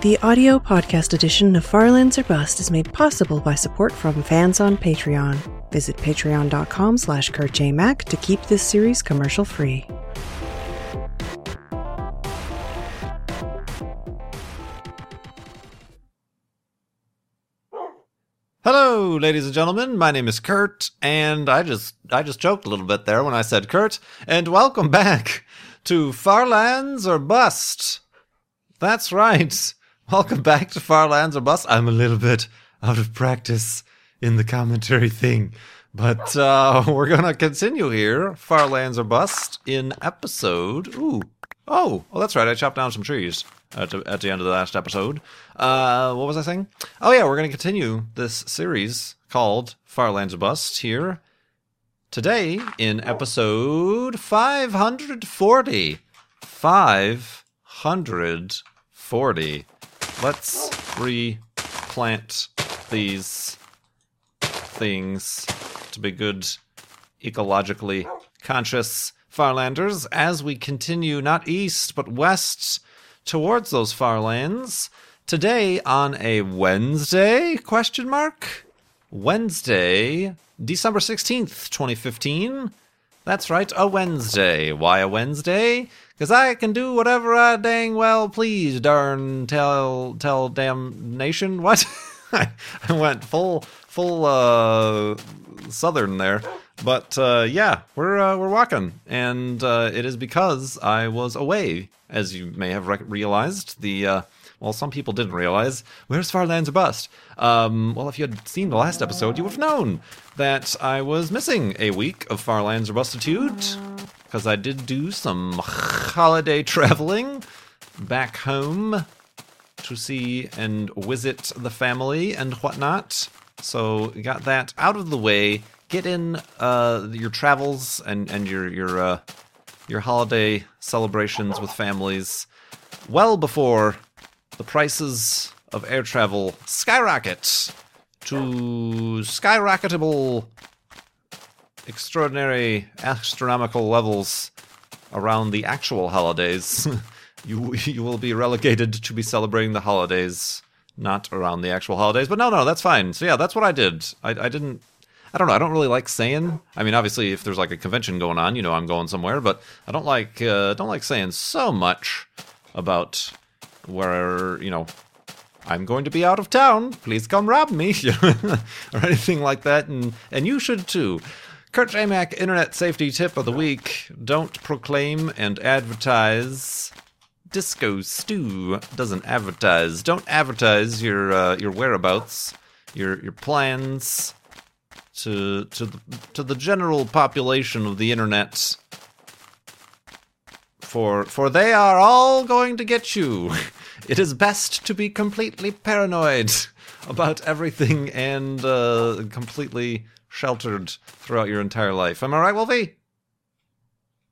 The audio podcast edition of Far Lands or Bust is made possible by support from fans on Patreon. Visit patreon.com/KurtJMac to keep this series commercial free. Hello, ladies and gentlemen. My name is Kurt, and I just choked a little bit there when I said Kurt. And welcome back to Far Lands or Bust. That's right. Welcome back to Far Lands or Bust. I'm a little bit out of practice in the commentary thing, but we're going to continue here. Far Lands or Bust in episode... Oh, that's right. I chopped down some trees at the end of the last episode. What was I saying? Oh, yeah, we're going to continue this series called Far Lands or Bust here today in episode 540. 540. Let's replant these things to be good, ecologically conscious Farlanders as we continue not east but west towards those Farlands. Today on a Wednesday, Wednesday, December 16th, 2015. That's right, a Wednesday. Why a Wednesday? Because I can do whatever I dang well please, darn tell damnation. What? I went full southern there. But yeah, we're walking, and it is because I was away, as you may have realized. Well, some people didn't realize. Where's Far Lands or Bust? Well, if you had seen the last episode, you would have known that I was missing a week of Far Lands or Bustitude, because I did do some holiday traveling back home to see and visit the family and whatnot. So got that out of the way. Get in your travels and your holiday celebrations with families well before the prices of air travel skyrocket to skyrocketable, extraordinary, astronomical levels around the actual holidays. You will be relegated to be celebrating the holidays, not around the actual holidays. But no, that's fine. So yeah, that's what I did. I didn't... I don't know, I don't really like saying... I mean, obviously, if there's like a convention going on, you know I'm going somewhere. But I don't like saying so much about where, you know, I'm going to be out of town. Please come rob me. Or anything like that. And you should too. Kurt J Mac Internet Safety Tip of the Week. Don't proclaim and advertise... Disco Stew doesn't advertise. Don't advertise your whereabouts, your plans to the general population of the internet. For they are all going to get you. It is best to be completely paranoid about everything and completely sheltered throughout your entire life. Am I right, Wolfie?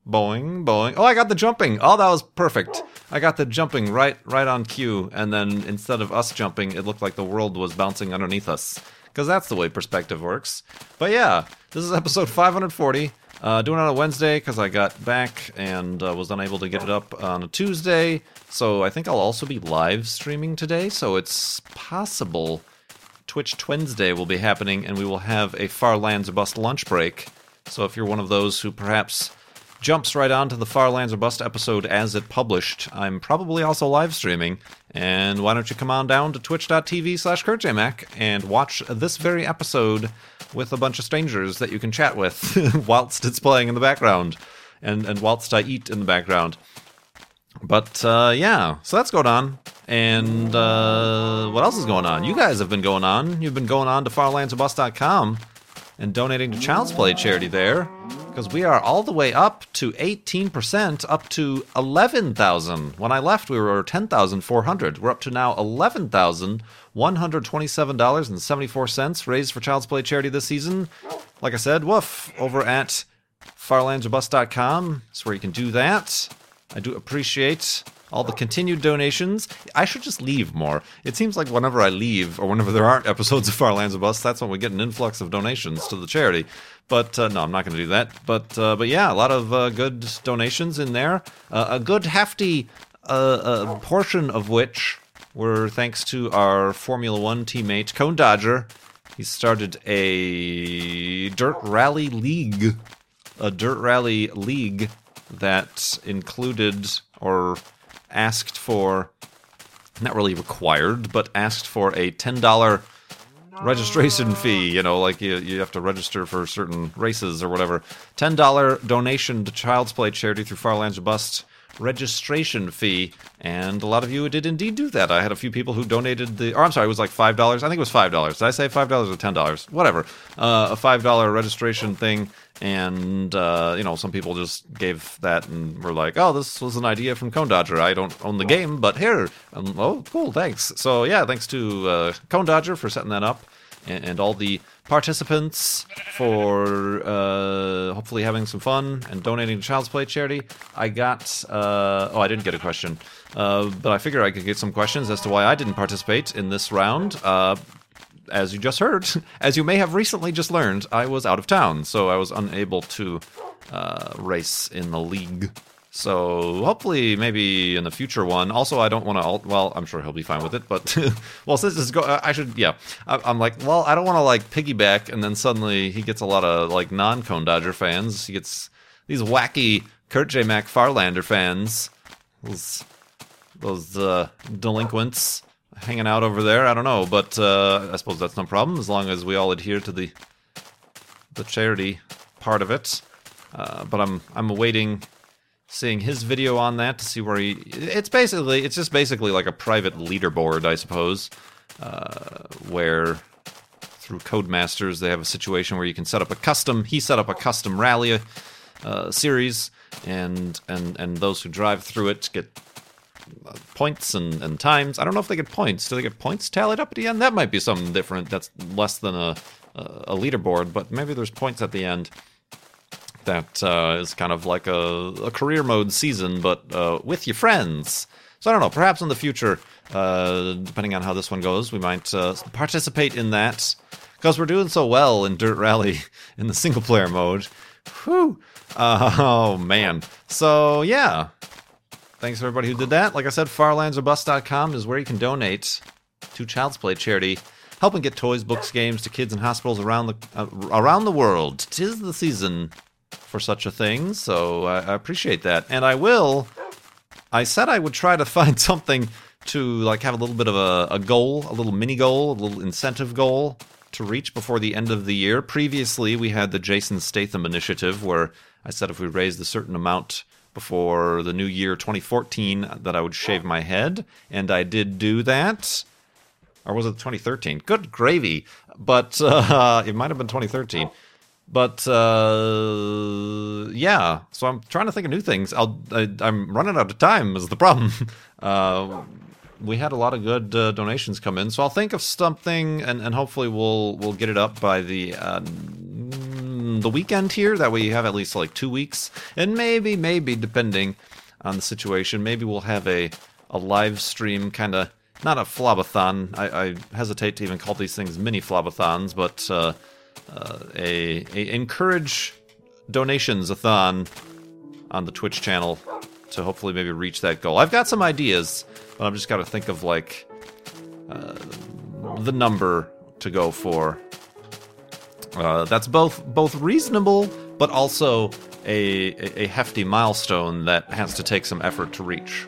Boing, boing. Oh, I got the jumping. Oh, that was perfect. I got the jumping right on cue, and then instead of us jumping, it looked like the world was bouncing underneath us. Because that's the way perspective works. But yeah, this is episode 540. Doing it on a Wednesday because I got back and was unable to get it up on a Tuesday. So I think I'll also be live streaming today, so it's possible Twitch Wednesday will be happening, and we will have a Far Lands or Bust lunch break. So if you're one of those who perhaps... jumps right on to the Far Lands or Bust episode as it published, I'm probably also live streaming, and why don't you come on down to twitch.tv/KurtJMac and watch this very episode with a bunch of strangers that you can chat with whilst it's playing in the background, and whilst I eat in the background. But, yeah, so that's going on, and what else is going on? You guys have been going on. You've been going on to farlandsorbust.com and donating to Child's Play charity there. Because we are all the way up to 18%, up to 11,000. When I left, we were 10,400. We're up to now $11,127.74 raised for Child's Play charity this season. Like I said, woof, over at farlandsorbust.com. That's where you can do that. I do appreciate all the continued donations. I should just leave more. It seems like whenever I leave, or whenever there aren't episodes of Far Lands or Bust, that's when we get an influx of donations to the charity. But no, I'm not going to do that. But yeah, a lot of good donations in there. A good hefty portion of which were thanks to our Formula One teammate, ConeDodger. He started a Dirt Rally League. A Dirt Rally League that included, or asked for, not really required, but asked for a $10 registration fee. You know, like you have to register for certain races or whatever. $10 donation to Child's Play charity through Far Lands or Bust registration fee. And a lot of you did indeed do that. I had a few people who donated the... Or I'm sorry, it was like $5. I think it was $5. Did I say $5 or $10? Whatever. A $5 registration thing. And, you know, some people just gave that and were like, oh, this was an idea from ConeDodger. I don't own the game, but here. Oh, cool, thanks. So, yeah, thanks to ConeDodger for setting that up. And all the participants for hopefully having some fun and donating to Child's Play charity. I got... oh, I didn't get a question. But I figure I could get some questions as to why I didn't participate in this round. As you just heard, as you may have recently just learned, I was out of town, so I was unable to race in the league. So hopefully maybe in the future one. Also, I don't want to... Well, I'm sure he'll be fine with it, but... well, since this is... I should... Yeah. I'm like, well, I don't want to, like, piggyback, and then suddenly he gets a lot of, like, non-ConeDodger fans. He gets these wacky Kurt J Mac Farlander fans. Those delinquents hanging out over there. I don't know, but I suppose that's no problem, as long as we all adhere to the charity part of it. But I'm awaiting... seeing his video on that to see where he... It's just basically like a private leaderboard, I suppose, where through Codemasters they have a situation where you can set up a custom... He set up a custom rally series, and those who drive through it get points and times. I don't know if they get points. Do they get points tallied up at the end? That might be something different that's less than a leaderboard, but maybe there's points at the end. That is kind of like a career mode season, but with your friends. So I don't know, perhaps in the future, depending on how this one goes, we might participate in that. Because we're doing so well in Dirt Rally in the single-player mode. Whew! Oh, man. So, yeah. Thanks to everybody who did that. Like I said, farlandsorbust.com is where you can donate to Child's Play charity, helping get toys, books, games to kids in hospitals around the world. 'Tis the season for such a thing, so I appreciate that. And I said I would try to find something to, like, have a little bit of a goal, a little mini goal, a little incentive goal to reach before the end of the year. Previously, we had the Jason Statham initiative, where I said if we raised a certain amount before the new year 2014, that I would shave my head, and I did do that. Or was it 2013? Good gravy. But it might have been 2013. But, yeah, so I'm trying to think of new things. I'm running out of time is the problem. We had a lot of good donations come in, so I'll think of something, and hopefully we'll get it up by the weekend here. That way you have at least, like, 2 weeks. And maybe, depending on the situation, maybe we'll have a live stream kind of, not a flobathon. I hesitate to even call these things mini flobathons, but... a encourage donations-a-thon on the Twitch channel to hopefully maybe reach that goal. I've got some ideas, but I've just got to think of, like, the number to go for. That's both reasonable, but also a hefty milestone that has to take some effort to reach.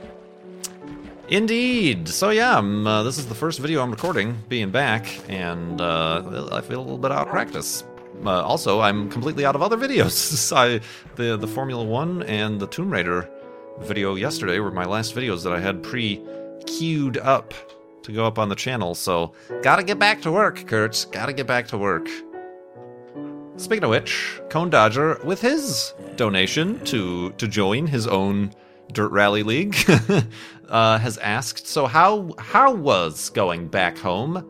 Indeed! So yeah, this is the first video I'm recording, being back, and I feel a little bit out of practice. Also, I'm completely out of other videos. The Formula One and the Tomb Raider video yesterday were my last videos that I had pre-queued up to go up on the channel, so gotta get back to work, Kurt. Gotta get back to work. Speaking of which, ConeDodger, with his donation to join his own Dirt Rally League, has asked, so how was going back home,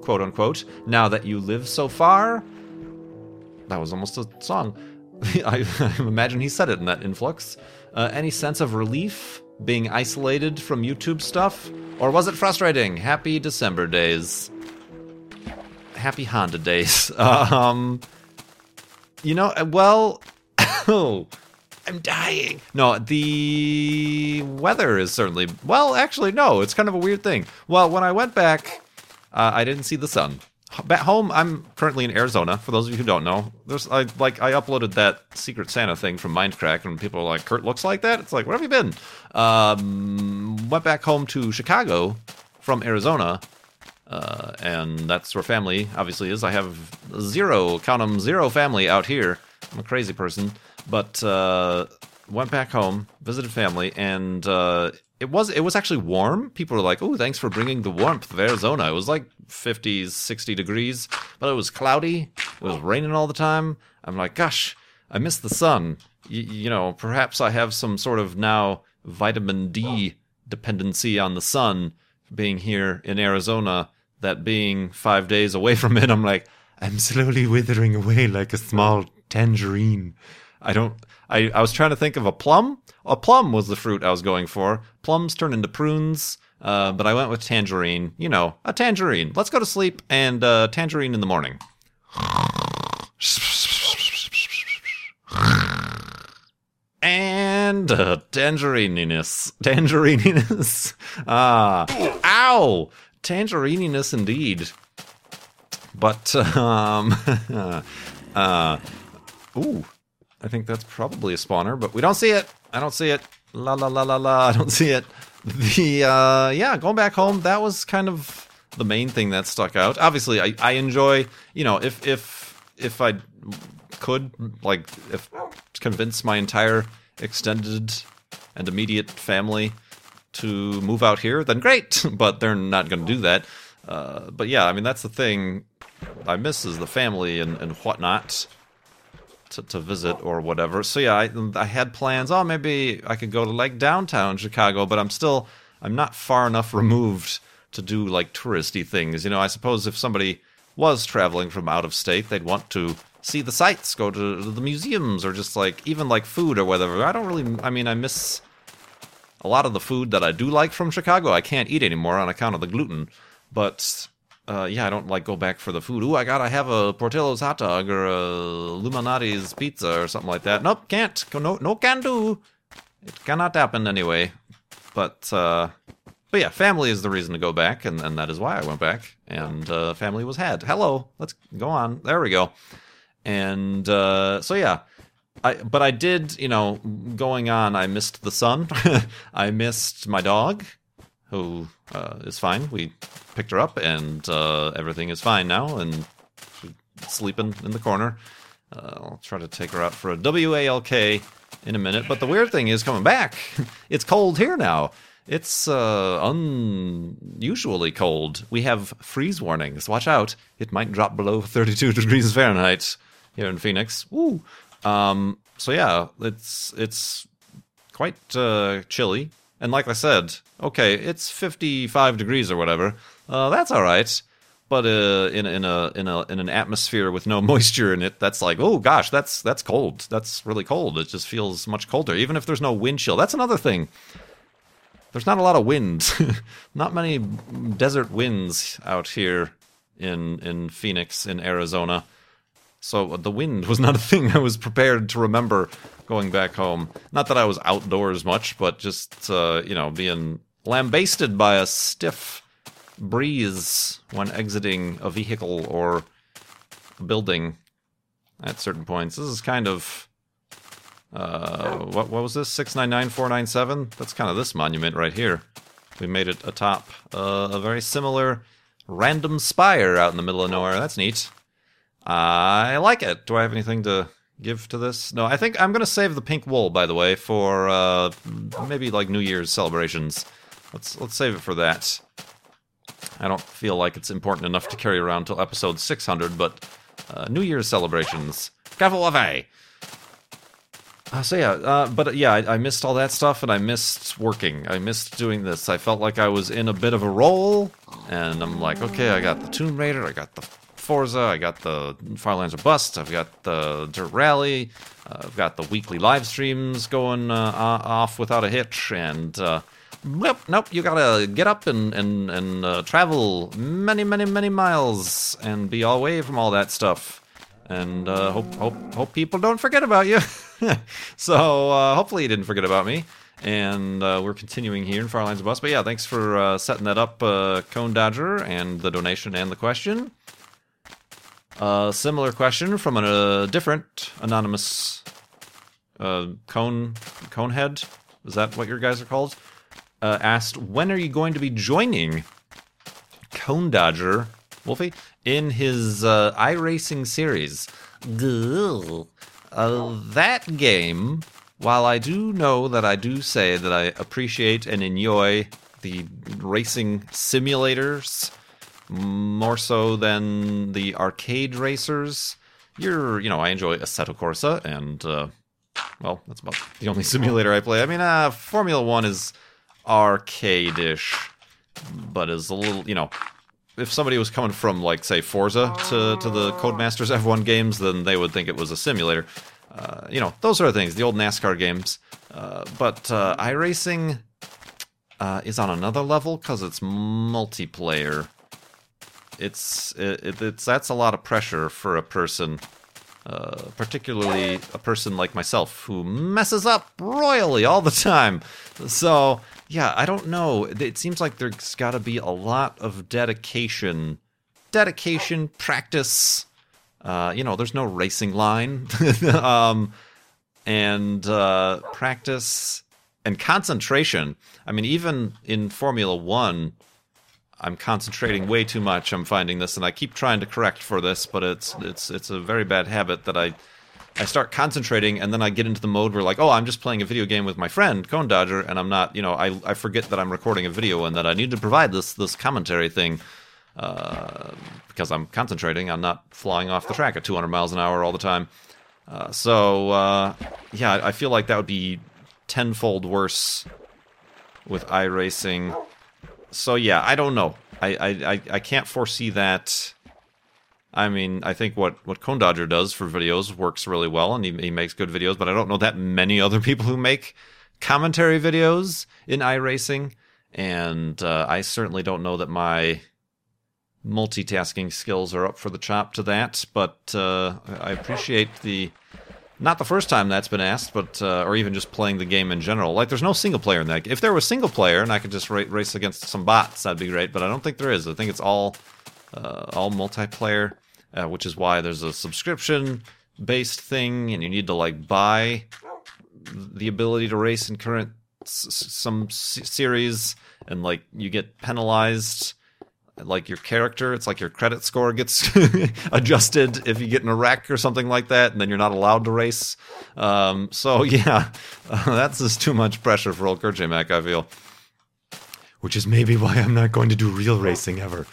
quote unquote, now that you live so far? That was almost a song. I imagine he said it in that influx. Any sense of relief being isolated from YouTube stuff? Or was it frustrating? Happy December days. Happy Honda days. You know, well... I'm dying. No, the weather is certainly... Well, actually, no. It's kind of a weird thing. Well, when I went back, I didn't see the sun. Back home, I'm currently in Arizona. For those of you who don't know, I uploaded that Secret Santa thing from MindCrack, and people are like, Kurt looks like that? It's like, where have you been? Went back home to Chicago from Arizona, and that's where family obviously is. I have zero, count them, zero family out here. I'm a crazy person, but went back home, visited family, and... It was actually warm. People were like, oh, thanks for bringing the warmth of Arizona. It was like 50, 60 degrees, but it was cloudy. It was raining all the time. I'm like, gosh, I miss the sun. You know, perhaps I have some sort of now vitamin D dependency on the sun being here in Arizona, that being 5 days away from it. I'm like, I'm slowly withering away like a small tangerine. I was trying to think of a plum. A plum was the fruit I was going for. Plums turn into prunes, but I went with tangerine. You know, a tangerine. Let's go to sleep and tangerine in the morning. And tangerininess. Tangerininess. Ow! Tangerininess indeed. But, ooh. I think that's probably a spawner, but we don't see it. I don't see it. La la la la la. I don't see it. Yeah, going back home, that was kind of the main thing that stuck out. Obviously, I enjoy, you know, if I could, like, if convince my entire extended and immediate family to move out here, then great. But they're not going to do that. But yeah, I mean, that's the thing I miss is the family and whatnot. To visit or whatever. So yeah, I had plans. Oh, maybe I could go to like downtown Chicago, but I'm not far enough removed to do like touristy things. You know, I suppose if somebody was traveling from out of state, they'd want to see the sights, go to the museums, or just like even like food or whatever. I miss a lot of the food that I do like from Chicago. I can't eat anymore on account of the gluten, but... yeah, I don't like go back for the food. Ooh, I gotta have a Portillo's hot dog or a Lou Malnati's pizza or something like that. Nope, can't. No can do. It cannot happen anyway. But yeah, family is the reason to go back, and that is why I went back. And family was had. Hello, let's go on. There we go. And so yeah, but I did, you know, going on. I missed the sun. I missed my dog, who is fine. We picked her up, and everything is fine now, and she's sleeping in the corner. I'll try to take her out for a walk in a minute, but the weird thing is coming back. It's cold here now. It's unusually cold. We have freeze warnings. Watch out. It might drop below 32 degrees Fahrenheit here in Phoenix. Woo! So yeah, it's quite chilly. And like I said, okay, it's 55 degrees or whatever. That's all right, but in an atmosphere with no moisture in it, that's like, oh gosh, that's cold. That's really cold. It just feels much colder, even if there's no wind chill. That's another thing. There's not a lot of wind. Not many desert winds out here in Phoenix, in Arizona. So the wind was not a thing I was prepared to remember going back home. Not that I was outdoors much, but just, you know, being lambasted by a stiff breeze when exiting a vehicle or a building at certain points. This is kind of, what was this? 699497? That's kind of this monument right here. We made it atop a very similar random spire out in the middle of nowhere. That's neat. I like it. Do I have anything to give to this? No, I think I'm going to save the pink wool, by the way, for maybe like New Year's celebrations. Let's save it for that. I don't feel like it's important enough to carry around till episode 600, but New Year's celebrations. Careful away! So yeah, but yeah, I missed all that stuff, and I missed working. I missed doing this. I felt like I was in a bit of a role, and I'm like, okay, I got the Tomb Raider, I got the Forza, I got the Far Lands or Bust, I've got the Dirt Rally, I've got the weekly live streams going off without a hitch, and nope, you gotta get up and travel many, many, many miles and be away from all that stuff. And hope people don't forget about you. So hopefully you didn't forget about me. And we're continuing here in Far Lands or Bust. But yeah, thanks for setting that up, ConeDodger, and the donation and the question. Similar question from a different anonymous Conehead. Is that what your guys are called? Asked, when are you going to be joining ConeDodger, Wolfie, in his iRacing series? That game, while I do know that I do say that I appreciate and enjoy the racing simulators more so than the arcade racers, I enjoy Assetto Corsa, and, well, that's about the only simulator I play. I mean, Formula One is arcade-ish, but is a little, if somebody was coming from, like, say, Forza to the Codemasters F1 games, then they would think it was a simulator. Those sort of things, the old NASCAR games. But iRacing is on another level because it's multiplayer. That's a lot of pressure for a person, particularly a person like myself who messes up royally all the time. So, yeah, I don't know. It seems like there's got to be a lot of dedication, practice. There's no racing line. and practice and concentration. I mean, even in Formula One, I'm concentrating way too much. I'm finding this, and I keep trying to correct for this, but it's a very bad habit that I start concentrating, and then I get into the mode where, like, oh, I'm just playing a video game with my friend ConeDodger, and I'm not, I forget that I'm recording a video and that I need to provide this commentary thing because I'm concentrating. I'm not flying off the track at 200 miles an hour all the time. So I feel like that would be tenfold worse with iRacing. So, yeah, I don't know. I can't foresee that. I mean, I think what ConeDodger does for videos works really well, and he makes good videos, but I don't know that many other people who make commentary videos in iRacing, and I certainly don't know that my multitasking skills are up for the chop to that, but I appreciate not the first time that's been asked, but or even just playing the game in general. Like, there's no single player in that. If there was single player and I could just race against some bots, that'd be great. But I don't think there is. I think it's all multiplayer, which is why there's a subscription-based thing, and you need to buy the ability to race in current some series, and you get penalized. Your character, it's your credit score gets adjusted if you get in a wreck or something like that, and then you're not allowed to race. That's just too much pressure for old Kurt J Mac, I feel. Which is maybe why I'm not going to do real racing ever.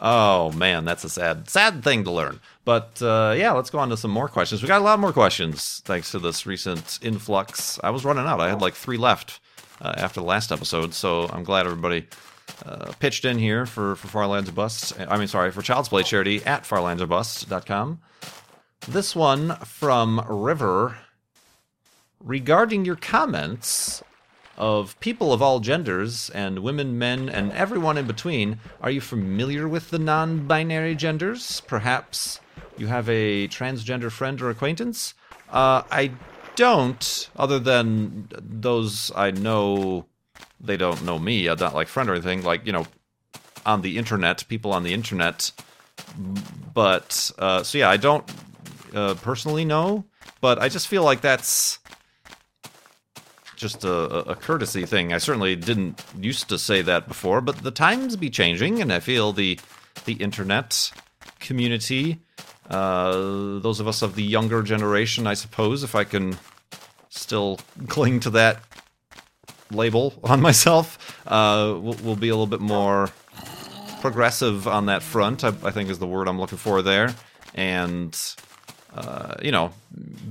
Oh, man, that's a sad thing to learn. But, let's go on to some more questions. We got a lot more questions thanks to this recent influx. I was running out. I had, 3 left after the last episode, so I'm glad everybody pitched in here for Far Lands or Bust. For Child's Play charity at farlandsorbust.com. This one from River. Regarding your comments of people of all genders and women, men, and everyone in between, are you familiar with the non-binary genders? Perhaps you have a transgender friend or acquaintance? I don't, other than those I know. They don't know me. I'm not friend or anything. On the internet, people on the internet. But, I don't personally know. But I just feel like that's just a courtesy thing. I certainly didn't used to say that before. But the times be changing. And I feel the internet community, those of us of the younger generation, I suppose, if I can still cling to that label on myself, will be a little bit more progressive on that front, I think is the word I'm looking for there, and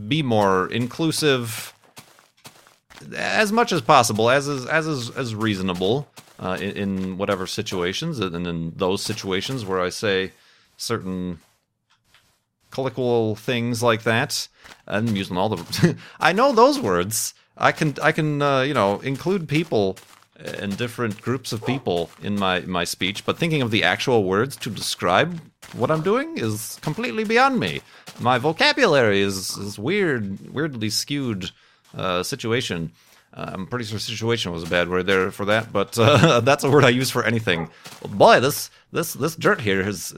be more inclusive as much as possible, as reasonable in whatever situations, and in those situations where I say certain colloquial things like that. I'm using all the I know those words. I can include people and different groups of people in my speech, but thinking of the actual words to describe what I'm doing is completely beyond me. My vocabulary is weirdly skewed situation. I'm pretty sure situation was a bad word there for that, but that's a word I use for anything. Boy, this dirt here is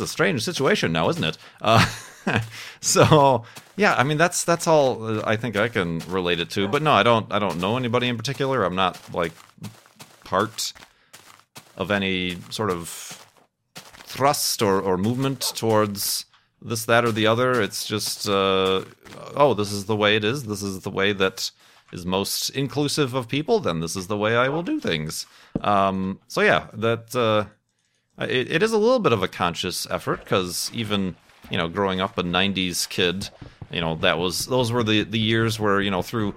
a strange situation now, isn't it? So yeah, I mean that's all I think I can relate it to. But no, I don't know anybody in particular. I'm not like part of any sort of thrust or movement towards this, that, or the other. It's just this is the way it is. This is the way that is most inclusive of people. Then this is the way I will do things. So yeah, that it is a little bit of a conscious effort, because even, you know, growing up a 90s kid, you know, those were the years where, you know, through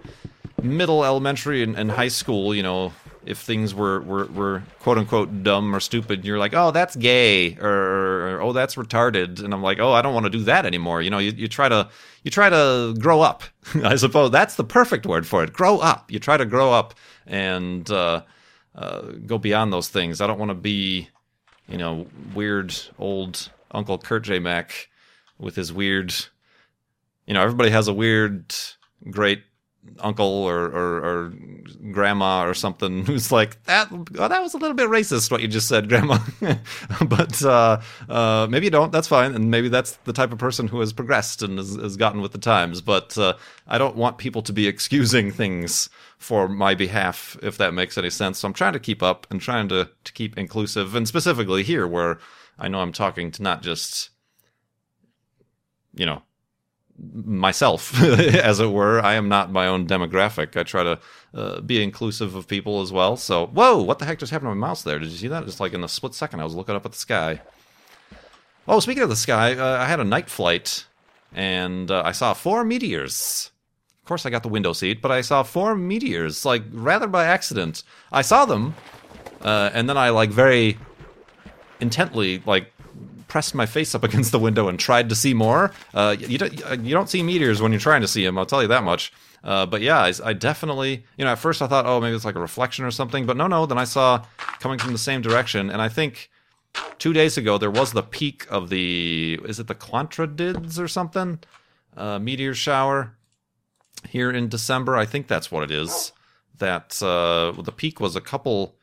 middle, elementary, and high school, you know, if things were quote-unquote dumb or stupid, you're like, oh, that's gay, or oh, that's retarded. And I'm like, oh, I don't want to do that anymore. You know, you try to grow up. I suppose that's the perfect word for it. Grow up. You try to grow up and go beyond those things. I don't want to be, you know, weird old Uncle Kurt J Mac with his weird, you know, everybody has a weird great uncle or grandma or something who's like, that was a little bit racist what you just said, grandma. But maybe you don't, that's fine, and maybe that's the type of person who has progressed and has gotten with the times. But I don't want people to be excusing things for my behalf, if that makes any sense. So I'm trying to keep up and trying to keep inclusive, and specifically here where I know I'm talking to not just, you know, myself, as it were. I am not my own demographic. I try to be inclusive of people as well. So, whoa, what the heck just happened to my mouse there? Did you see that? Just like in a split second, I was looking up at the sky. Oh, speaking of the sky, I had a night flight, and I saw 4 meteors. Of course, I got the window seat, but I saw 4 meteors, like, rather by accident. I saw them, and then I, like, very intently, like, pressed my face up against the window and tried to see more. You don't see meteors when you're trying to see them, I'll tell you that much. But yeah, I definitely, you know, at first I thought, oh, maybe it's like a reflection or something, but no, then I saw coming from the same direction, and I think 2 days ago there was the peak of the, is it the Quadrantids or something? Meteor shower here in December, I think that's what it is. That the peak was a couple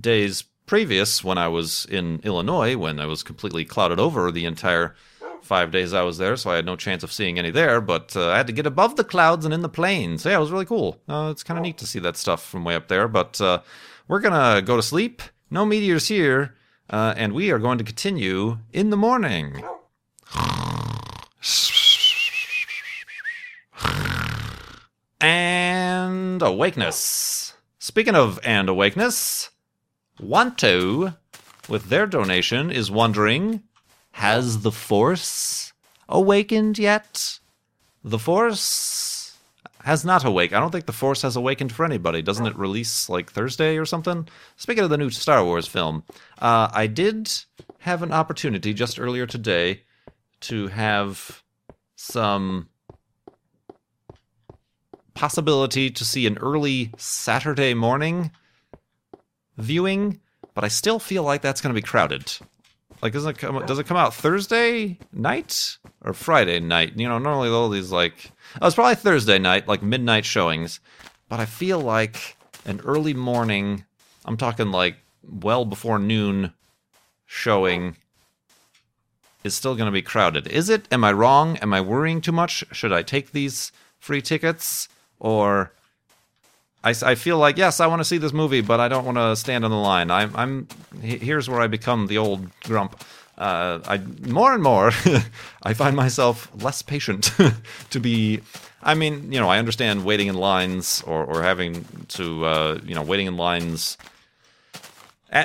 days previous, when I was in Illinois, when I was completely clouded over the entire 5 days I was there, so I had no chance of seeing any there, but I had to get above the clouds and in the plains. So yeah, it was really cool. It's kind of neat to see that stuff from way up there, but we're gonna go to sleep. No meteors here, and we are going to continue in the morning. And awakeness. Speaking of and awakeness, Wanto, with their donation, is wondering, has the Force awakened yet? The Force has not awakened. I don't think the Force has awakened for anybody. Doesn't it release, like, Thursday or something? Speaking of the new Star Wars film, I did have an opportunity just earlier today to have some possibility to see an early Saturday morning viewing, but I still feel like that's going to be crowded. Like, does it come out Thursday night or Friday night? You know, normally all these, like, it's probably Thursday night, like midnight showings, but I feel like an early morning, I'm talking like well before noon showing, is still going to be crowded. Is it? Am I wrong? Am I worrying too much? Should I take these free tickets? Or I feel like, yes, I want to see this movie, but I don't want to stand on the line. I'm here's where I become the old grump. I more and more, I find myself less patient to be. I mean, you know, I understand waiting in lines or having to, you know, waiting in lines.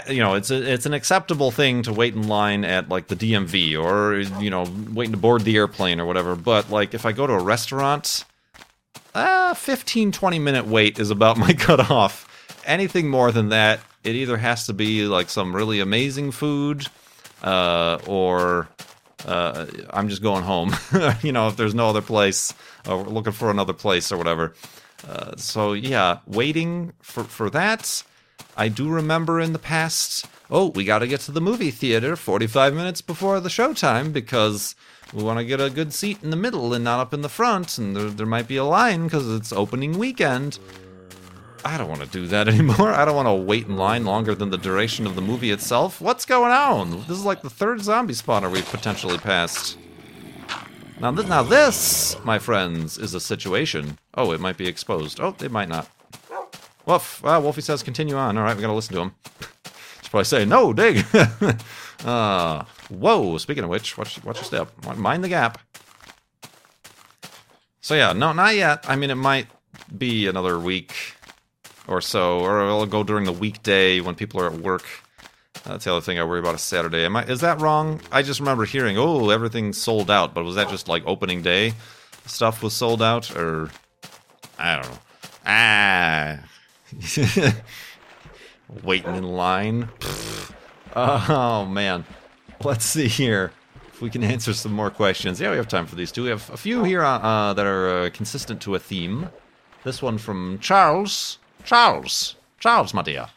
You know, it's an acceptable thing to wait in line at, like, the DMV or, you know, waiting to board the airplane or whatever. But, like, if I go to a restaurant, 15-20 minute wait is about my cutoff. Anything more than that, it either has to be like some really amazing food, or I'm just going home. You know, if there's no other place, or looking for another place or whatever. So yeah, waiting for that I do remember in the past, oh, we got to get to the movie theater 45 minutes before the showtime because we want to get a good seat in the middle and not up in the front, and there might be a line because it's opening weekend. I don't want to do that anymore. I don't want to wait in line longer than the duration of the movie itself. What's going on? This is like the third zombie spawner we've potentially passed. Now this, my friends, is a situation. Oh, it might be exposed. Oh, it might not. Woof. Well, Wolfie says continue on. All right, we got to listen to him. Should probably say, no, dig. Whoa, speaking of which, watch your step. Mind the gap. So yeah, no, not yet. I mean, it might be another week or so, or it'll go during the weekday when people are at work. That's the other thing I worry about, is Saturday. Is that wrong? I just remember hearing, oh, everything's sold out, but was that just like opening day stuff was sold out? Or, I don't know. Waiting in line. Oh, man. Let's see here if we can answer some more questions. Yeah, we have time for these two. We have a few here that are consistent to a theme. This one from Charles. Charles, my dear.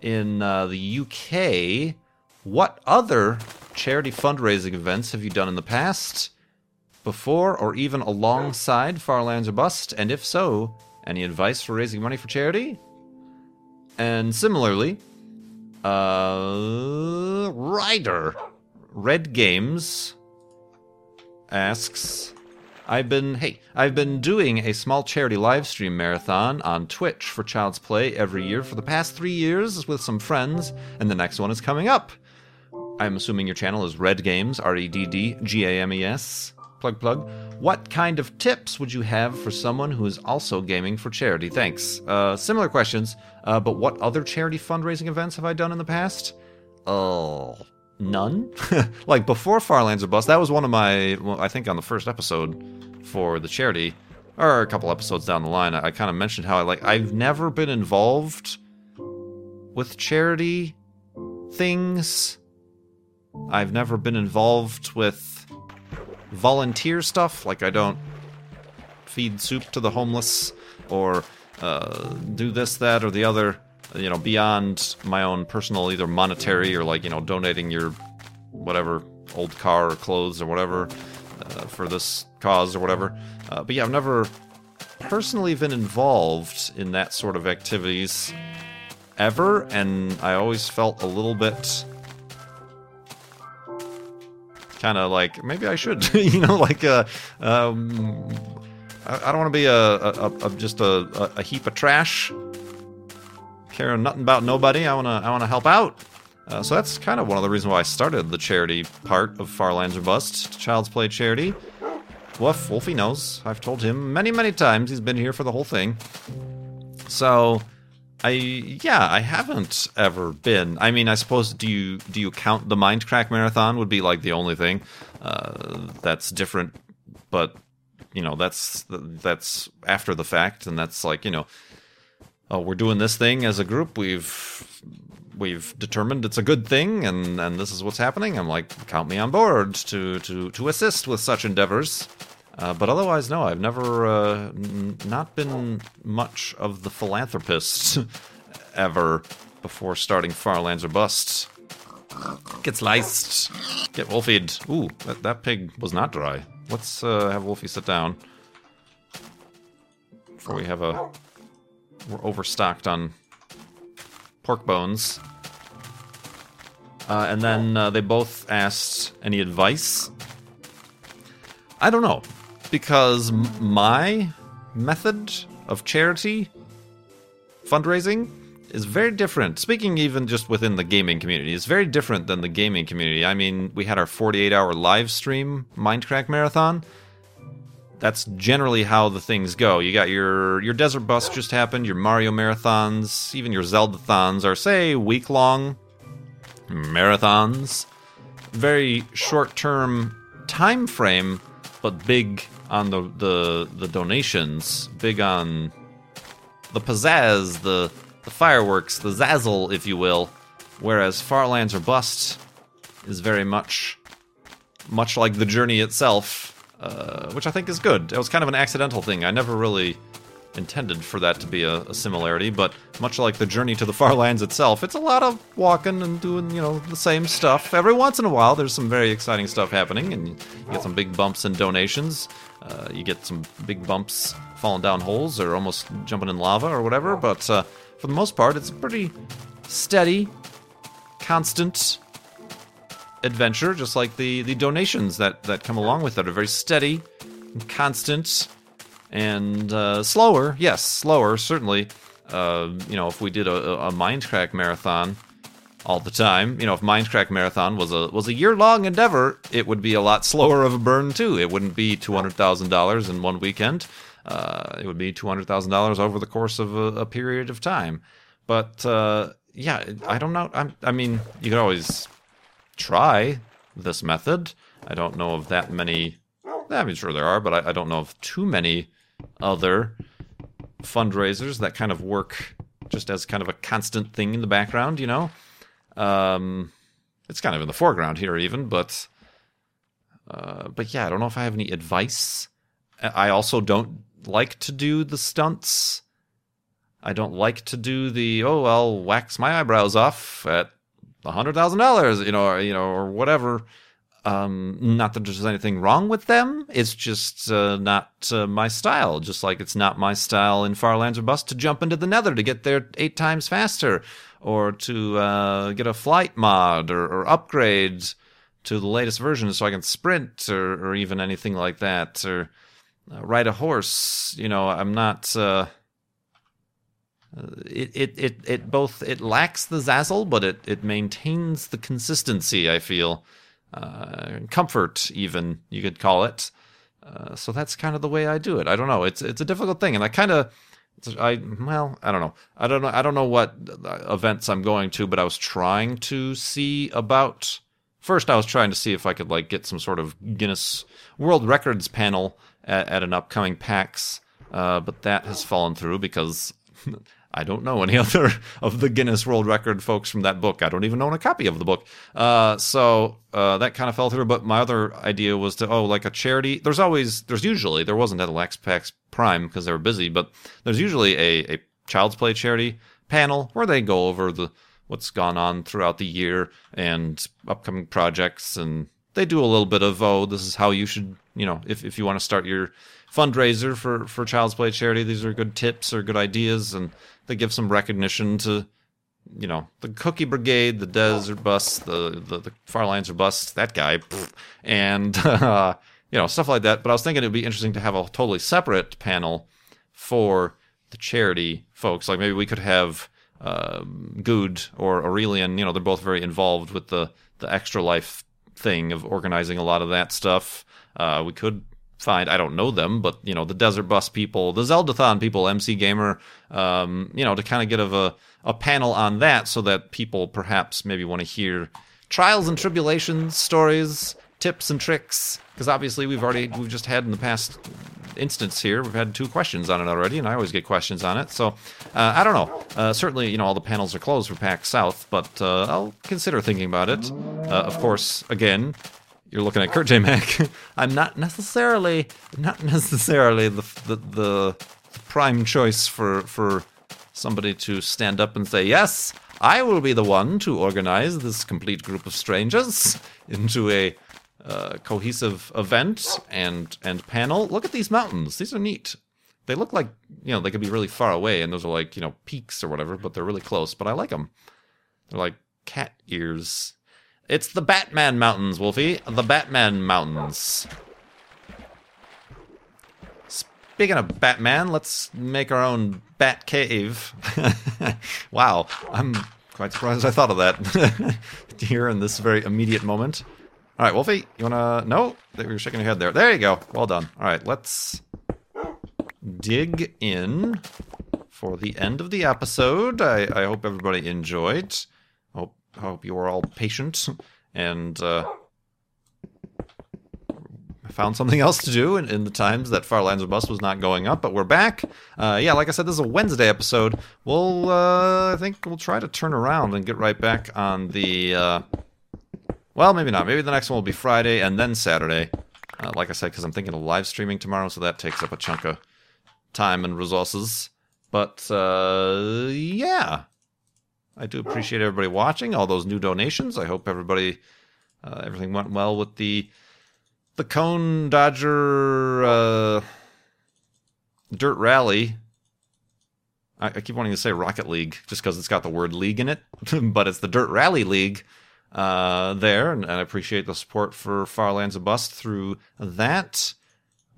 In the UK, what other charity fundraising events have you done in the past, before or even alongside Far Lands or Bust? And if so, any advice for raising money for charity? And similarly, Ryder Red Games asks, I've been doing a small charity live stream marathon on Twitch for Child's Play every year for the past 3 years with some friends, and the next one is coming up. I'm assuming your channel is Red Games, REDDGAMES, plug. What kind of tips would you have for someone who is also gaming for charity? Thanks. Similar questions, but what other charity fundraising events have I done in the past? None. Like before Far Lands or Bust, that was one of my, well, I think on the first episode for the charity, or a couple episodes down the line, I kind of mentioned how I've never been involved with charity things. I've never been involved with volunteer stuff. Like, I don't feed soup to the homeless or do this, that, or the other. You know, beyond my own personal either monetary or donating your whatever old car or clothes or whatever for this cause or whatever. But yeah, I've never personally been involved in that sort of activities ever, and I always felt a little bit kind of like maybe I should, I don't want to be just a heap of trash. Caring nothing about nobody. I wanna help out. So that's kind of one of the reasons why I started the charity part of Far Lands or Bust, Child's Play charity. Woof, Wolfie knows. I've told him many, many times. He's been here for the whole thing. So, I haven't ever been. I mean, I suppose do you count the MindCrack marathon? Would be like the only thing that's different. But that's after the fact, and that's like we're doing this thing as a group. We've determined it's a good thing, and this is what's happening. I'm like, count me on board to assist with such endeavors. But otherwise, no, I've never not been much of the philanthropist ever before starting Far Lands or Bust. Get sliced. Get Wolfied. Ooh, that pig was not dry. Let's have Wolfie sit down before we have a... We're overstocked on pork bones. And then they both asked, any advice? I don't know. Because my method of charity fundraising is very different. Speaking even just within the gaming community, it's very different than the gaming community. I mean, we had our 48-hour live stream Minecraft marathon. That's generally how the things go. You got your Desert Bus just happened, your Mario marathons, even your Zeldathons are, say, week-long marathons. Very short-term time frame, but big on the donations, big on the pizzazz, the fireworks, the zazzle, if you will. Whereas Far Lands or Bust is very much like the journey itself. Which I think is good. It was kind of an accidental thing. I never really intended for that to be a similarity, but much like the journey to the Far Lands itself, it's a lot of walking and doing, you know, the same stuff. Every once in a while, there's some very exciting stuff happening, and you get some big bumps in donations. You get some big bumps falling down holes or almost jumping in lava or whatever, but for the most part, it's a pretty steady, constant adventure, just like the donations that come along with it are very steady and constant and slower. Yes, slower, certainly. You know, if we did a MindCrack marathon all the time, you know, if MindCrack marathon was a year-long endeavor, it would be a lot slower of a burn, too. It wouldn't be $200,000 in one weekend. It would be $200,000 over the course of a period of time. But, yeah, I don't know. I mean, you could always try this method. I don't know of that many. I mean, sure there are, but I don't know of too many other fundraisers that kind of work just as kind of a constant thing in the background, you know? It's kind of in the foreground here even, but yeah, I don't know if I have any advice. I also don't like to do the stunts. I don't like to do I'll wax my eyebrows off at $100,000, you know, or whatever. Not that there's anything wrong with them. It's just not my style. Just like it's not my style in Far Lands or Bust to jump into the Nether to get there 8 times faster, or to get a flight mod or upgrade to the latest version so I can sprint or even anything like that, or ride a horse. You know, I'm not. It lacks the zazzle, but it maintains the consistency, I feel. Comfort, even, you could call it. So that's kind of the way I do it. I don't know. It's a difficult thing, and I don't know. I don't know what events I'm going to, but I was trying to see about. First, I was trying to see if I could like get some sort of Guinness World Records panel at an upcoming PAX, but that has fallen through because. I don't know any other of the Guinness World Record folks from that book. I don't even own a copy of the book. So that kind of fell through. But my other idea was to, like a charity. There wasn't at the PAX Prime because they were busy, but there's usually a Child's Play charity panel where they go over what's gone on throughout the year and upcoming projects. And they do a little bit of, this is how you should, you know, if you want to start your fundraiser for Child's Play charity, these are good tips or good ideas, and they give some recognition to, you know, the Cookie Brigade, the Desert Bus, the Far Lands or Bust, that guy, and, you know, stuff like that. But I was thinking it would be interesting to have a totally separate panel for the charity folks. Like maybe we could have Good or Aurelian, you know, they're both very involved with the Extra Life thing of organizing a lot of that stuff. We could find, I don't know them, but, you know, the Desert Bus people, the Zeldathon people, MC Gamer, you know, to kind of get a panel on that so that people perhaps maybe want to hear trials and tribulations, stories, tips and tricks, because obviously we've just had in the past instance here, we've had 2 questions on it already, and I always get questions on it, so I don't know. Certainly, you know, all the panels are closed for PAX South, but I'll consider thinking about it. Of course, again, you're looking at Kurt J Mac. I'm not necessarily the prime choice for somebody to stand up and say, yes, I will be the one to organize this complete group of strangers into a cohesive event and panel. Look at these mountains. These are neat. They look like, you know, they could be really far away, and those are like, you know, peaks or whatever, but they're really close. But I like them. They're like cat ears. It's the Batman Mountains, Wolfie. The Batman Mountains. Speaking of Batman, let's make our own Bat Cave. Wow, I'm quite surprised I thought of that here in this very immediate moment. All right, Wolfie, you wanna? No, you're shaking your head there. There you go. Well done. All right, let's dig in for the end of the episode. I hope everybody enjoyed. I hope you were all patient and found something else to do in the times that Far Lands or Bust was not going up, but we're back. Yeah, like I said, this is a Wednesday episode. We'll, I think we'll try to turn around and get right back on the, well, maybe not. Maybe the next one will be Friday and then Saturday. Like I said, because I'm thinking of live streaming tomorrow, so that takes up a chunk of time and resources. But, yeah. I do appreciate everybody watching, all those new donations. I hope everybody, everything went well with the ConeDodger Dirt Rally. I keep wanting to say Rocket League just because it's got the word league in it, but it's the Dirt Rally League there, and I appreciate the support for Far Lands or Bust through that.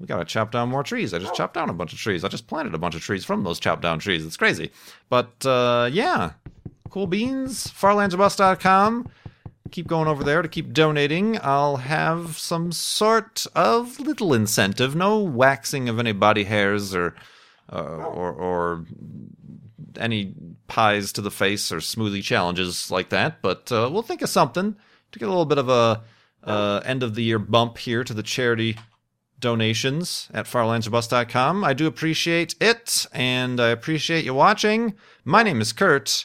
We gotta chop down more trees. I just chopped down a bunch of trees. I just planted a bunch of trees from those chopped down trees. It's crazy. But, yeah. Cool beans. FarlandsOrBust.com. Keep going over there to keep donating. I'll have some sort of little incentive. No waxing of any body hairs or any pies to the face or smoothie challenges like that. But we'll think of something to get a little bit of a end-of-the-year bump here to the charity donations at farlandsbus.com. I do appreciate it, and I appreciate you watching. My name is Kurt.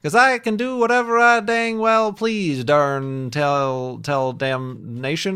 Because I can do whatever I dang well please, darn tell damnation.